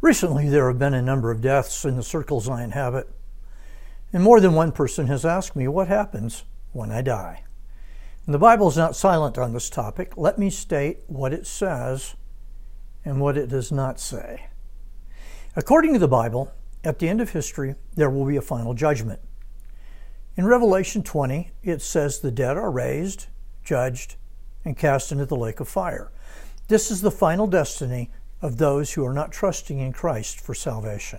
Recently, there have been a number of deaths in the circles I inhabit, and more than one person has asked me what happens when I die. And the Bible is not silent on this topic. Let me state what it says and what it does not say. According to the Bible, at the end of history, there will be a final judgment. In Revelation 20, it says the dead are raised, judged, and cast into the lake of fire. This is the final destiny of those who are not trusting in Christ for salvation.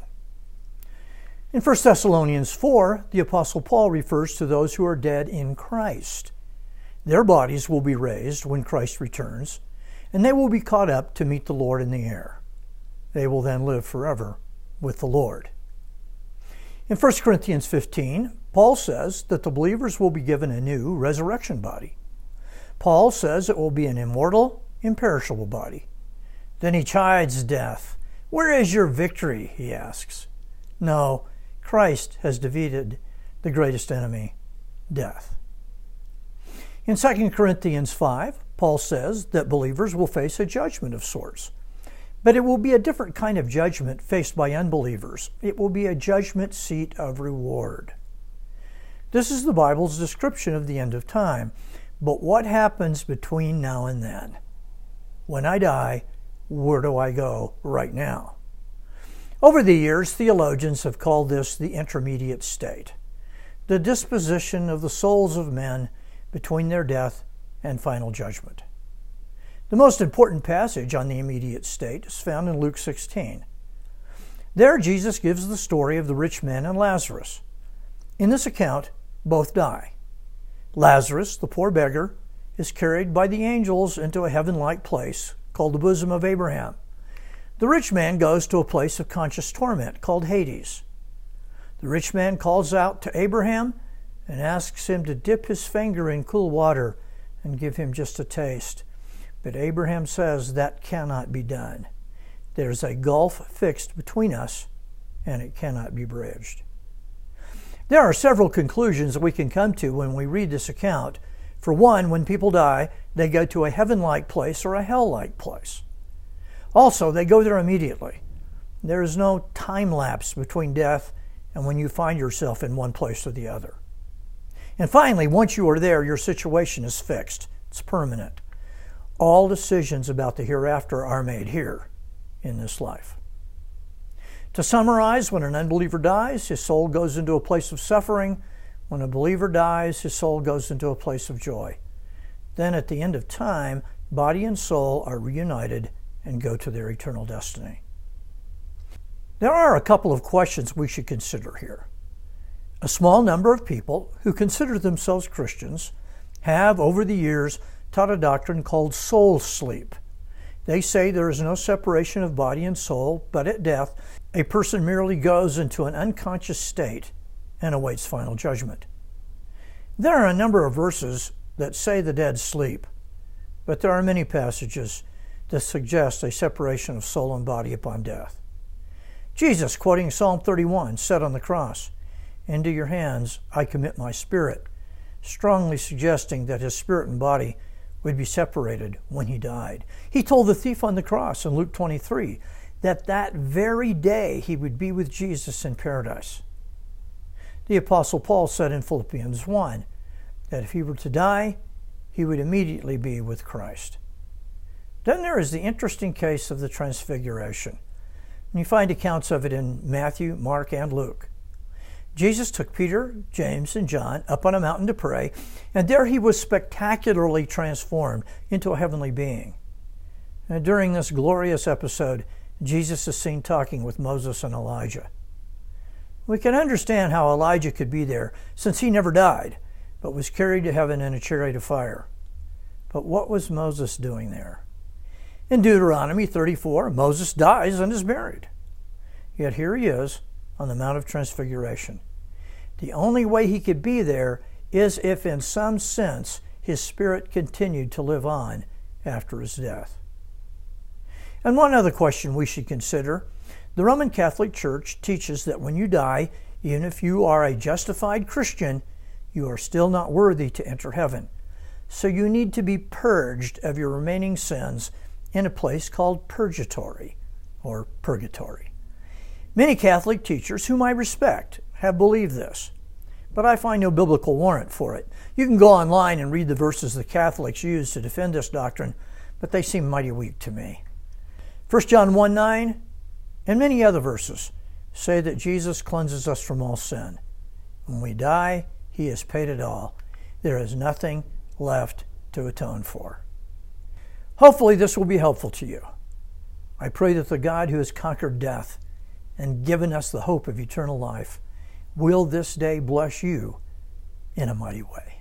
In 1 Thessalonians 4, the Apostle Paul refers to those who are dead in Christ. Their bodies will be raised when Christ returns, and they will be caught up to meet the Lord in the air. They will then live forever with the Lord. In 1 Corinthians 15, Paul says that the believers will be given a new resurrection body. Paul says it will be an immortal, imperishable body. Then he chides death. "Where is your victory?" he asks. No, Christ has defeated the greatest enemy, death. In 2 Corinthians 5, Paul says that believers will face a judgment of sorts, but it will be a different kind of judgment faced by unbelievers. It will be a judgment seat of reward. This is the Bible's description of the end of time, but what happens between now and then? When I die, where do I go right now? Over the years, theologians have called this the intermediate state, the disposition of the souls of men between their death and final judgment. The most important passage on the immediate state is found in Luke 16. There, Jesus gives the story of the rich man and Lazarus. In this account, both die. Lazarus, the poor beggar, is carried by the angels into a heaven-like place called the bosom of Abraham. The rich man goes to a place of conscious torment called Hades. The rich man calls out to Abraham and asks him to dip his finger in cool water and give him just a taste. But Abraham says that cannot be done. There's a gulf fixed between us, and it cannot be bridged. There are several conclusions that we can come to when we read this account. For one, when people die, they go to a heaven-like place or a hell-like place. Also, they go there immediately. There is no time lapse between death and when you find yourself in one place or the other. And finally, once you are there, your situation is fixed. It's permanent. All decisions about the hereafter are made here in this life. To summarize, when an unbeliever dies, his soul goes into a place of suffering. When a believer dies, his soul goes into a place of joy. Then at the end of time, body and soul are reunited and go to their eternal destiny. There are a couple of questions we should consider here. A small number of people who consider themselves Christians have, over the years, taught a doctrine called soul sleep. They say there is no separation of body and soul, but at death, a person merely goes into an unconscious state and awaits final judgment. There are a number of verses that say the dead sleep, but there are many passages that suggests a separation of soul and body upon death. Jesus, quoting Psalm 31, said on the cross, "Into your hands I commit my spirit," strongly suggesting that his spirit and body would be separated when he died. He told the thief on the cross in Luke 23 that very day he would be with Jesus in paradise. The Apostle Paul said in Philippians 1 that if he were to die, he would immediately be with Christ. Then there is the interesting case of the Transfiguration. And you find accounts of it in Matthew, Mark, and Luke. Jesus took Peter, James, and John up on a mountain to pray, and there he was spectacularly transformed into a heavenly being. And during this glorious episode, Jesus is seen talking with Moses and Elijah. We can understand how Elijah could be there, since he never died, but was carried to heaven in a chariot of fire. But what was Moses doing there? In Deuteronomy 34, Moses dies and is buried. Yet here he is on the Mount of Transfiguration. The only way he could be there is if in some sense his spirit continued to live on after his death. And one other question we should consider. The Roman Catholic Church teaches that when you die, even if you are a justified Christian, you are still not worthy to enter heaven. So you need to be purged of your remaining sins in a place called purgatory, or purgatory. Many Catholic teachers, whom I respect, have believed this, but I find no biblical warrant for it. You can go online and read the verses the Catholics use to defend this doctrine, but they seem mighty weak to me. 1 John 1:9 and many other verses say that Jesus cleanses us from all sin. When we die, He has paid it all. There is nothing left to atone for. Hopefully this will be helpful to you. I pray that the God who has conquered death and given us the hope of eternal life will this day bless you in a mighty way.